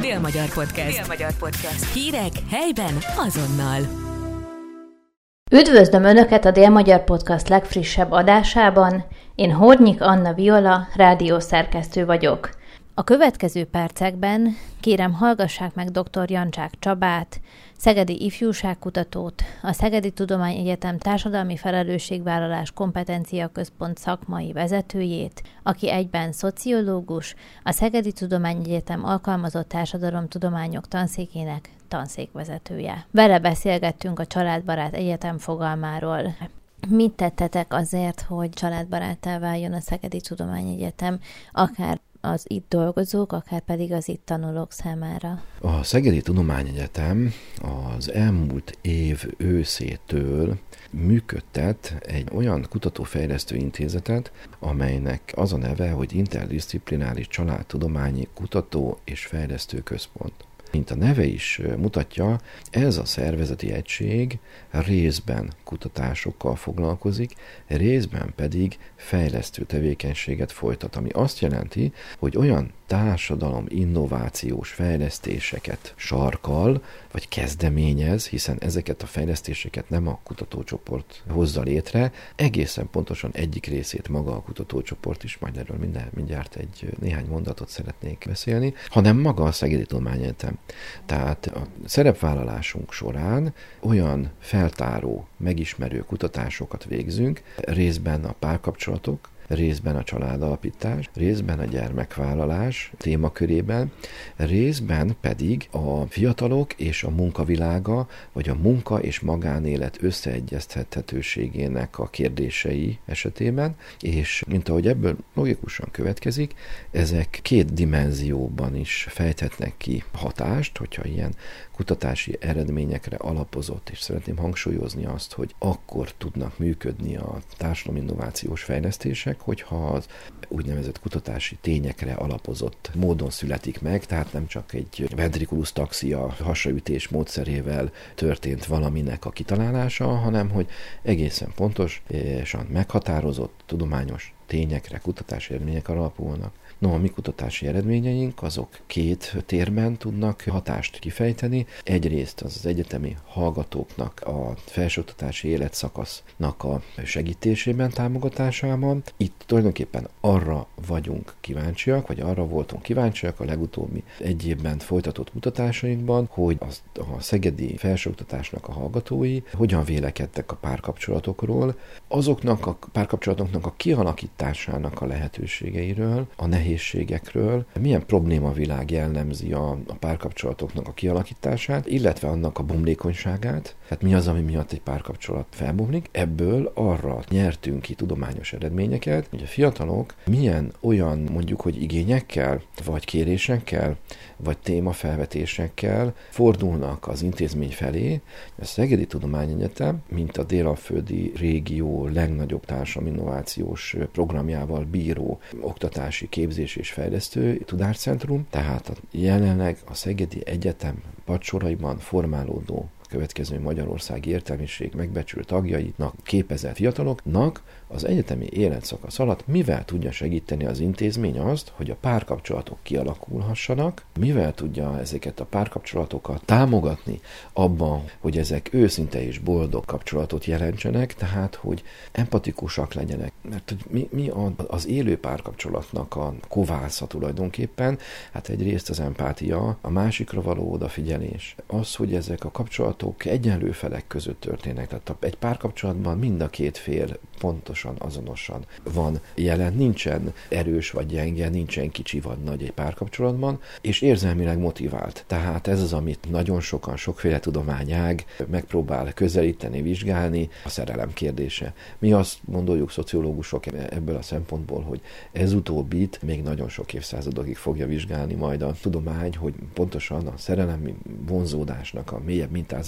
Dél-Magyar Podcast. Dél-Magyar Podcast. Hírek helyben azonnal. Üdvözlöm Önöket a Dél-Magyar Podcast legfrissebb adásában. Én Hornyik Anna Viola, rádiószerkesztő vagyok. A következő percekben kérem hallgassák meg dr. Jancsák Csabát, szegedi ifjúságkutatót, a Szegedi Tudományegyetem Társadalmi Felelősségvállalás Kompetenciaközpont szakmai vezetőjét, aki egyben szociológus, a Szegedi Tudományegyetem alkalmazott társadalomtudományok tanszékének tanszékvezetője. Vele beszélgettünk a családbarát egyetem fogalmáról. Mit tettetek azért, hogy családbaráttá váljon a Szegedi Tudományegyetem, akár az itt dolgozók, akár pedig az itt tanulók számára? A Szegedi Tudományegyetem az elmúlt év őszétől működtet egy olyan kutatófejlesztő intézetet, amelynek az a neve, hogy Interdiszciplináris Családtudományi Kutató és Fejlesztő Központ. Mint a neve is mutatja, ez a szervezeti egység részben kutatásokkal foglalkozik, részben pedig fejlesztő tevékenységet folytat, ami azt jelenti, hogy olyan társadalom innovációs fejlesztéseket sarkal, vagy kezdeményez, hiszen ezeket a fejlesztéseket nem a kutatócsoport hozza létre, egészen pontosan egyik részét maga a kutatócsoport is, majd erről mindjárt néhány mondatot szeretnék beszélni, hanem maga a Szegedi Tudományegyetem. Tehát a szerepvállalásunk során olyan feltáró, megismerő kutatásokat végzünk, részben a párkapcsolatok, részben a családalapítás, részben a gyermekvállalás témakörében, részben pedig a fiatalok és a munkavilága, vagy a munka és magánélet összeegyeztethetőségének a kérdései esetében, és mint ahogy ebből logikusan következik, ezek két dimenzióban is fejthetnek ki hatást, hogyha ilyen kutatási eredményekre alapozott, és szeretném hangsúlyozni azt, hogy akkor tudnak működni a társadalmi innovációs fejlesztések, hogyha az úgynevezett kutatási tényekre alapozott módon születik meg, tehát nem csak egy ventrikulusztaxia hasraütés módszerével történt valaminek a kitalálása, hanem hogy egészen pontosan meghatározott tudományos tényekre, kutatási eredmények alapulnak. No, a mi kutatási eredményeink azok két térben tudnak hatást kifejteni. Egyrészt az egyetemi hallgatóknak a felsőoktatási életszakasznak a segítésében, támogatásában. Itt tulajdonképpen arra vagyunk kíváncsiak, vagy arra voltunk kíváncsiak a legutóbbi egy évben folytatott kutatásainkban, hogy a szegedi felsőoktatásnak a hallgatói hogyan vélekedtek a párkapcsolatokról, azoknak a párkapcsolatoknak a kialakításának a lehetőségeiről, a nehézségekről, milyen problémavilág jellemzi a párkapcsolatoknak a kialakítását, illetve annak a bomlékonyságát, tehát mi az, ami miatt egy párkapcsolat felbomlik. Ebből arra nyertünk ki tudományos eredményeket, hogy a fiatalok milyen olyan, mondjuk, hogy igényekkel, vagy kérésekkel, vagy témafelvetésekkel fordulnak az intézmény felé. A Szegedi Tudományegyetem, mint a délaföldi régió legnagyobb társadalmi innovációs programjával bíró oktatási képzés és fejlesztő tudáscentrum, tehát jelenleg a Szegedi Egyetem padsoraiban formálódó következő magyarországi értelmiség megbecsült tagjainak képezett fiataloknak az egyetemi életszakasz alatt mivel tudja segíteni az intézmény azt, hogy a párkapcsolatok kialakulhassanak, mivel tudja ezeket a párkapcsolatokat támogatni abban, hogy ezek őszinte és boldog kapcsolatot jelentsenek, tehát hogy empatikusak legyenek. Mert mi az élő párkapcsolatnak a kovásza tulajdonképpen? Hát egyrészt az empátia, a másikra való odafigyelés, az, hogy ezek a kapcsolatok egyenlő felek között történnek. Tehát egy párkapcsolatban mind a két fél pontosan, azonosan van jelen, nincsen erős vagy gyenge, nincsen kicsi vagy nagy egy párkapcsolatban, és érzelmileg motivált. Tehát ez az, amit nagyon sokan, sokféle tudományág megpróbál közelíteni, vizsgálni, a szerelem kérdése. Mi azt gondoljuk szociológusok ebből a szempontból, hogy ez utóbbit még nagyon sok évszázadokig fogja vizsgálni majd a tudomány, hogy pontosan a szerelemi vonzódásnak a mélyebb mintázatait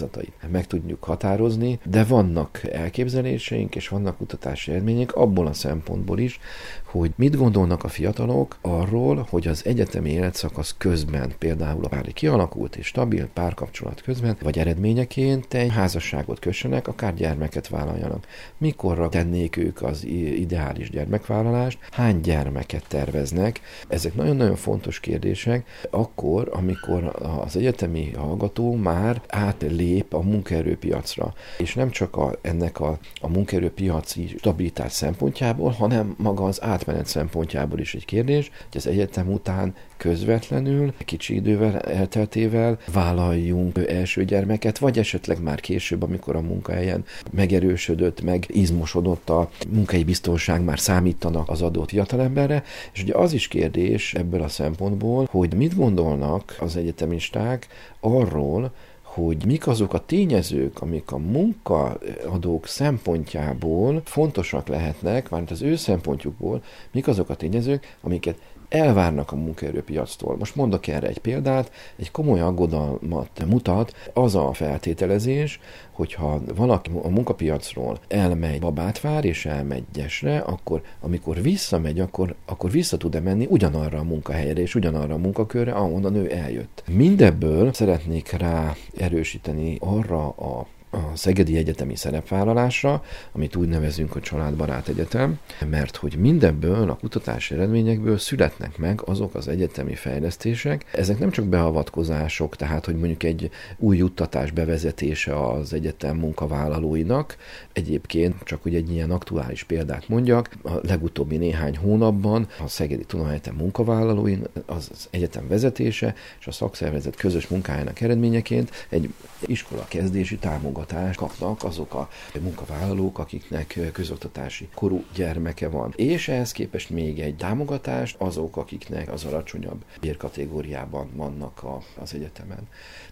meg tudjuk határozni, de vannak elképzeléseink, és vannak kutatási eredmények abból a szempontból is, hogy mit gondolnak a fiatalok arról, hogy az egyetemi életszakasz közben, például a pári kialakult és stabil párkapcsolat közben, vagy eredményeként egy házasságot kössenek, akár gyermeket vállaljanak. Mikorra tennék ők az ideális gyermekvállalást, hány gyermeket terveznek? Ezek nagyon-nagyon fontos kérdések, akkor, amikor az egyetemi hallgató már átlép a munkaerőpiacra, és nem csak ennek a munkaerőpiaci stabilitás szempontjából, hanem maga az átmenet szempontjából is egy kérdés, hogy az egyetem után közvetlenül, kicsi idővel elteltével vállaljunk első gyermeket, vagy esetleg már később, amikor a munkahelyen megerősödött, meg izmosodott a munkai biztonság, már számítanak az adott fiatalemberre, és ugye az is kérdés ebből a szempontból, hogy mit gondolnak az egyetemisták arról, hogy mik azok a tényezők, amik a munkaadók szempontjából fontosak lehetnek, mármint az ő szempontjukból, mik azok a tényezők, amiket elvárnak a munkaerőpiactól. Most mondok erre egy példát, egy komoly aggodalmat mutat az a feltételezés, hogyha valaki a munkapiacról elmegy Babátvár és elmegy Gyesre, akkor amikor visszamegy, akkor vissza tud-e menni ugyanarra a munkahelyre és ugyanarra a munkakörre, ahonnan ő eljött. Mindebből szeretnék rá erősíteni arra a szegedi egyetemi szerepvállalásra, amit úgy nevezünk, hogy családbarát egyetem, mert hogy mindebből, a kutatási eredményekből születnek meg azok az egyetemi fejlesztések. Ezek nem csak beavatkozások, tehát hogy mondjuk egy új juttatás bevezetése az egyetem munkavállalóinak. Egyébként csak hogy egy ilyen aktuális példát mondjak, a legutóbbi néhány hónapban a Szegedi Tudományegyetem munkavállalóin az egyetem vezetése és a szakszervezet közös munkájának eredményeként egy iskola kezdési támogatást kapnak azok a munkavállalók, akiknek közoktatási korú gyermeke van. És ehhez képest még egy támogatást azok, akiknek az alacsonyabb bérkategóriában vannak az egyetemen.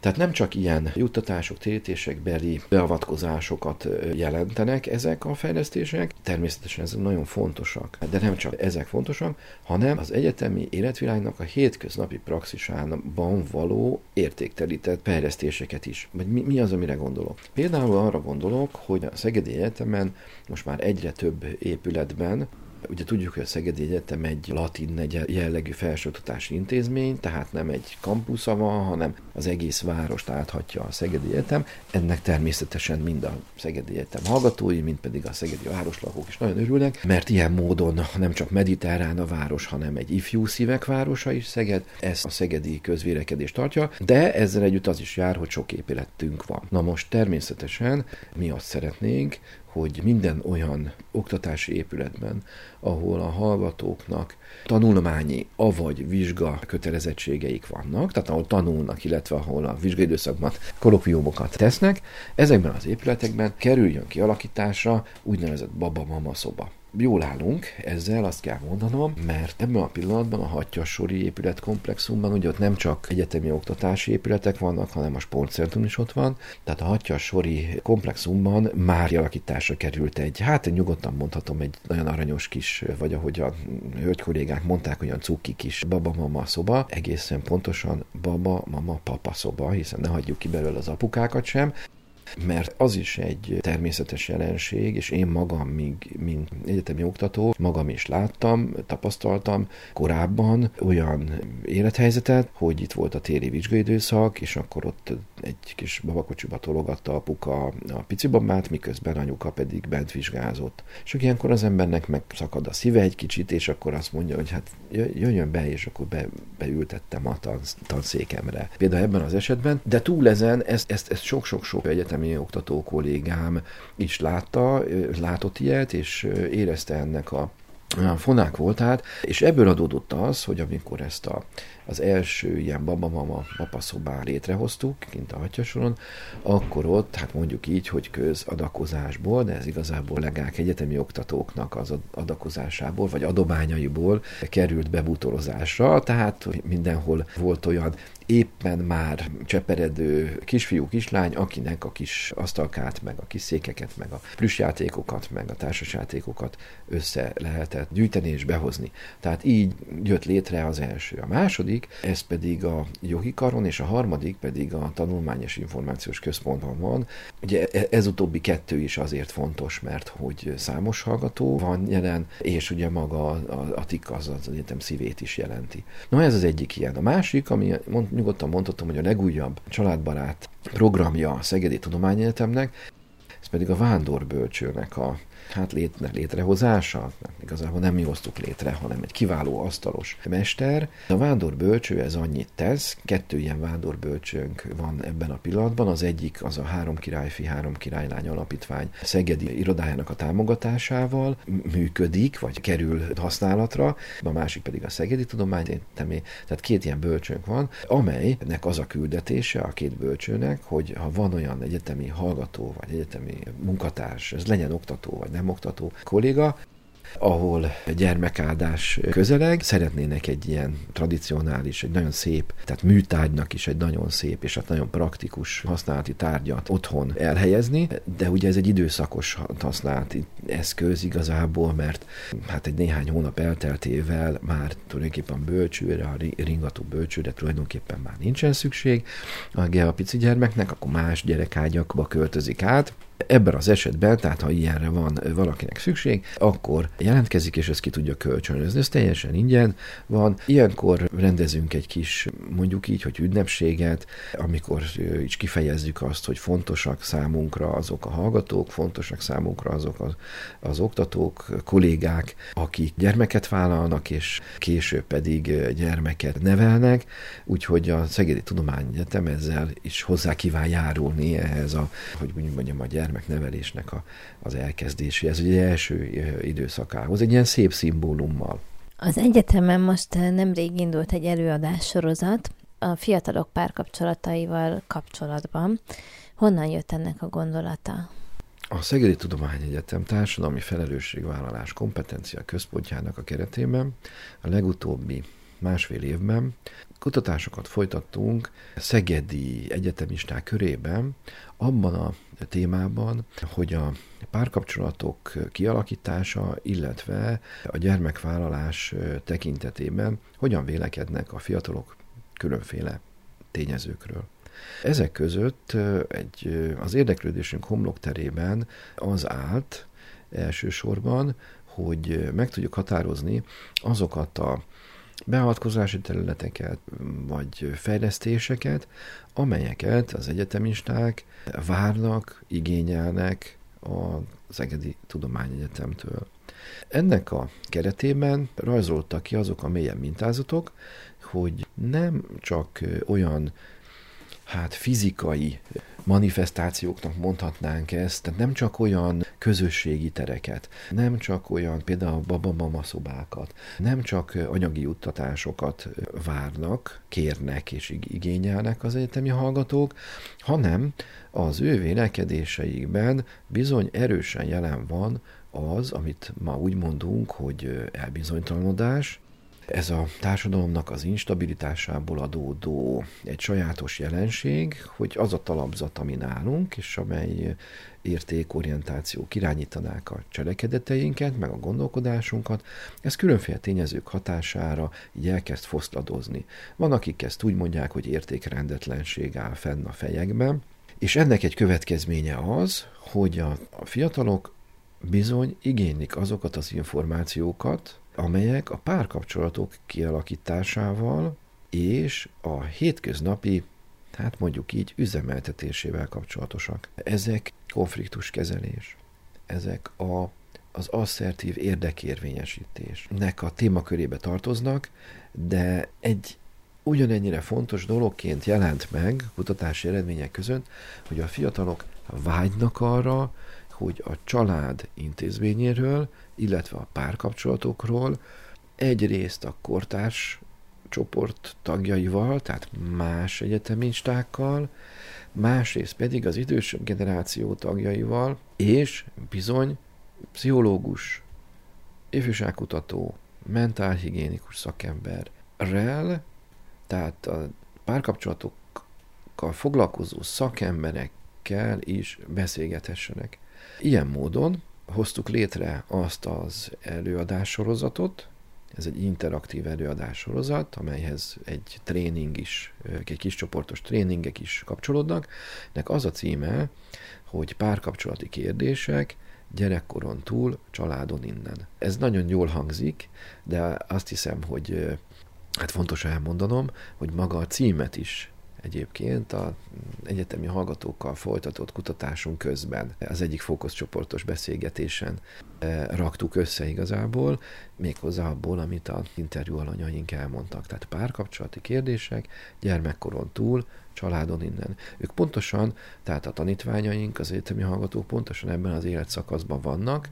Tehát nem csak ilyen juttatások, térítésekbeli beavatkozásokat jelentenek ezek a fejlesztések, természetesen ezek nagyon fontosak, de nem csak ezek fontosak, hanem az egyetemi életvilágnak a hétköznapi praxisában való értéktelített fejlesztéseket is. Vagy mi az, amire gondolok? Például arra gondolok, hogy a Szegedi Egyetemen most már egyre több épületben, ugye tudjuk, hogy a Szegedi Egyetem egy latin negyed jellegű felsőoktatási intézmény, tehát nem egy kampusza van, hanem az egész várost áthatja a Szegedi Egyetem. Ennek természetesen mind a Szegedi Egyetem hallgatói, mind pedig a szegedi városlakók is nagyon örülnek, mert ilyen módon nem csak mediterrán a város, hanem egy ifjú szívek városa is Szeged. Ez a szegedi közvélekedés tartja, de ezzel együtt az is jár, hogy sok épületünk van. Na most természetesen mi azt szeretnénk, hogy minden olyan oktatási épületben, ahol a hallgatóknak tanulmányi, avagy vizsga kötelezettségeik vannak, tehát ahol tanulnak, illetve ahol a vizsgaidőszakban kolokviumokat tesznek, ezekben az épületekben kerüljön kialakításra úgynevezett baba-mama szoba. Jól állunk, ezzel azt kell mondanom, mert ebben a pillanatban a Hattyasori épületkomplexumban, ugye ott nem csak egyetemi oktatási épületek vannak, hanem a sportcentrum is ott van, tehát a Hattyasori komplexumban már kialakításra került egy, hát nyugodtan mondhatom, egy nagyon aranyos kis, vagy ahogy a hölgy kollégák mondták, olyan cuki kis baba-mama szoba, egészen pontosan baba-mama-papa szoba, hiszen ne hagyjuk ki belőle az apukákat sem, mert az is egy természetes jelenség, és én magam, mint egyetemi oktató, magam is láttam, tapasztaltam korábban olyan élethelyzetet, hogy itt volt a téli vizsgaidőszak, és akkor ott egy kis babakocsiba tologatta apuka a picibabát, miközben anyuka pedig bent vizsgázott. És ilyenkor az embernek megszakad a szíve egy kicsit, és akkor azt mondja, hogy hát jöjjön be, és akkor beültettem a tanszékemre. Például ebben az esetben, de túl ezen ezt sok-sok-sok egyetemi oktató kollégám is látott ilyet, és érezte ennek a fonák voltát, és ebből adódott az, hogy amikor ezt az első ilyen baba-mama-papa szobán létrehoztuk, kint a Hatyasoron, akkor ott, hát mondjuk így, hogy közadakozásból, de ez igazából legák egyetemi oktatóknak az adakozásából, vagy adományaiból került bebútorozásra, tehát mindenhol volt olyan éppen már cseperedő kisfiú, kislány, akinek a kis asztalkát, meg a kis székeket, meg a plüssjátékokat, meg a társasjátékokat össze lehetett gyűjteni és behozni. Tehát így jött létre az első. A második működik, ez pedig a jogi karon, és a harmadik pedig a Tanulmányos Információs Központban van. Ugye ez utóbbi kettő is azért fontos, mert hogy számos hallgató van jelen, és ugye maga a TIK az egyetem szívét is jelenti. Na ez az egyik ilyen. A másik, ami nyugodtan mondhatom, hogy a legújabb családbarát programja a Szegedi Tudományegyetemnek, ez pedig a Vándorbölcsőnek a létrehozása, igazából nem mi hoztuk létre, hanem egy kiváló asztalos mester. A vándorbölcső ez annyit tesz, 2 ilyen vándorbölcsőnk van ebben a pillanatban, az egyik az a Három Királyfi, Három Királylány Alapítvány Szegedi irodájának a támogatásával működik, vagy kerül használatra, a másik pedig a Szegedi Tudományegyetemé, tehát 2 ilyen bölcsőnk van, amelynek az a küldetése a 2 bölcsőnek, hogy ha van olyan egyetemi hallgató, vagy egyetemi munkatárs, ez legyen oktató, vagy nem oktató kolléga, ahol gyermekáldás közeleg, szeretnének egy ilyen tradicionális, egy nagyon szép, tehát műtárgynak is egy nagyon szép és hát nagyon praktikus használati tárgyat otthon elhelyezni, de ugye ez egy időszakos használati eszköz igazából, mert hát egy néhány hónap elteltével már tulajdonképpen bölcsőre, a ringató bölcsőre tulajdonképpen már nincsen szükség, a pici gyermeknek, akkor más gyerekágyakba költözik át. Ebben az esetben, tehát ha ilyenre van valakinek szükség, akkor jelentkezik, és ezt ki tudja kölcsönözni. Ez teljesen ingyen van. Ilyenkor rendezünk egy kis, mondjuk így, hogy ünnepséget, amikor is kifejezzük azt, hogy fontosak számunkra azok a hallgatók, fontosak számunkra azok az oktatók, kollégák, akik gyermeket vállalnak, és később pedig gyermeket nevelnek. Úgyhogy a Szegedi Tudományegyetem ezzel is hozzá kíván járulni ehhez a, hogy úgy mondjam, a gyermeknevelésnek az elkezdéséhez, ugye első időszakához, egy ilyen szép szimbólummal. Az egyetemen most nemrég indult egy előadássorozat a fiatalok párkapcsolataival kapcsolatban. Honnan jött ennek a gondolata? A Szegedi Tudományegyetem Társadalmi Felelősségvállalás Kompetenciaközpontjának a keretében a legutóbbi 1,5 évben kutatásokat folytattunk szegedi egyetemisták körében abban a témában, hogy a párkapcsolatok kialakítása, illetve a gyermekvállalás tekintetében hogyan vélekednek a fiatalok különféle tényezőkről. Ezek között az érdeklődésünk homlokterében az állt elsősorban, hogy meg tudjuk határozni azokat a beavatkozási területeket, vagy fejlesztéseket, amelyeket az egyetemisták várnak, igényelnek a Szegedi Tudományegyetemtől. Ennek a keretében rajzoltak ki azok a mélyebb mintázatok, hogy nem csak olyan fizikai manifestációknak mondhatnánk ezt, tehát nem csak olyan közösségi tereket, nem csak olyan például baba-mama szobákat, nem csak anyagi juttatásokat várnak, kérnek és igényelnek az egyetemi hallgatók, hanem az ő vélekedéseikben bizony erősen jelen van az, amit ma úgy mondunk, hogy elbizonytalanodás. Ez a társadalomnak az instabilitásából adódó egy sajátos jelenség, hogy az a talapzat, ami nálunk, és amely értékorientációk irányítanák a cselekedeteinket, meg a gondolkodásunkat, ez különféle tényezők hatására így elkezd foszladozni. Van, akik ezt úgy mondják, hogy értékrendetlenség áll fenn a fejekben, és ennek egy következménye az, hogy a fiatalok bizony igénylik azokat az információkat, amelyek a párkapcsolatok kialakításával és a hétköznapi, mondjuk így, üzemeltetésével kapcsolatosak. Ezek konfliktuskezelés, ezek az asszertív érdekérvényesítésnek a témakörébe tartoznak, de egy ugyanennyire fontos dologként jelent meg kutatási eredmények között, hogy a fiatalok vágynak arra, hogy a család intézményéről, illetve a párkapcsolatokról egyrészt a kortárs csoport tagjaival, tehát más egyetemistákkal, másrészt pedig az idősebb generáció tagjaival, és bizony pszichológus, ifjúságkutató, mentálhigiénikus szakemberrel, tehát a párkapcsolatokkal foglalkozó szakemberekkel is beszélgethessenek. Ilyen módon hoztuk létre azt az előadássorozatot, Ez egy interaktív előadássorozat, amelyhez egy tréning is, egy kis csoportos tréningek is kapcsolódnak. Ennek az a címe, hogy párkapcsolati kérdések gyerekkoron túl, családon innen. Ez nagyon jól hangzik, de azt hiszem, hogy hát fontos elmondanom, hogy maga a címet is egyébként az egyetemi hallgatókkal folytatott kutatásunk közben az egyik fókuszcsoportos beszélgetésen raktuk össze igazából, méghozzá abból, amit az interjú alanyaink elmondtak. Tehát párkapcsolati kérdések, gyermekkoron túl, családon innen. Ők pontosan, tehát a tanítványaink, az egyetemi hallgatók pontosan ebben az életszakaszban vannak,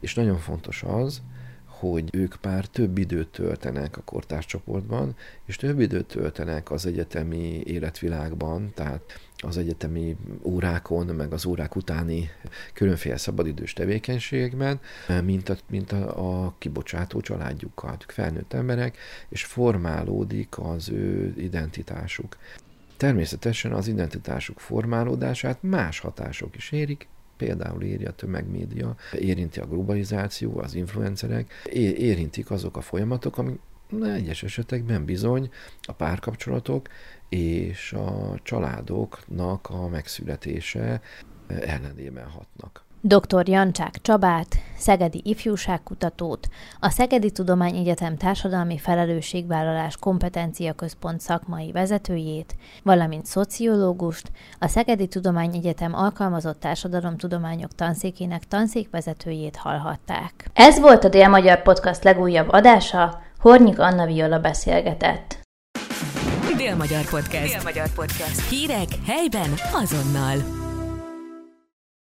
és nagyon fontos az, hogy ők már több időt töltenek a kortárscsoportban, és több időt töltenek az egyetemi életvilágban, tehát az egyetemi órákon, meg az órák utáni különféle szabadidős tevékenységekben, mint a kibocsátó családjukkal. Ők felnőtt emberek, és formálódik az ő identitásuk. Természetesen az identitásuk formálódását más hatások is érik, például éri a tömegmédia, érinti a globalizáció, az influencerek, érintik azok a folyamatok, amik egyes esetekben bizony a párkapcsolatok és a családoknak a megszületése ellenében hatnak. Dr. Jancsák Csabát, szegedi ifjúságkutatót, a Szegedi Tudományegyetem Társadalmi Felelősségvállalás Kompetenciaközpont szakmai vezetőjét, valamint szociológust, a Szegedi Tudományegyetem Alkalmazott Társadalomtudományok Tanszékének tanszékvezetőjét hallhatták. Ez volt a Dél-Magyar Podcast legújabb adása, Hornyik Anna Viola beszélgetett. Dél-Magyar Podcast. Dél-Magyar Podcast. Hírek helyben azonnal.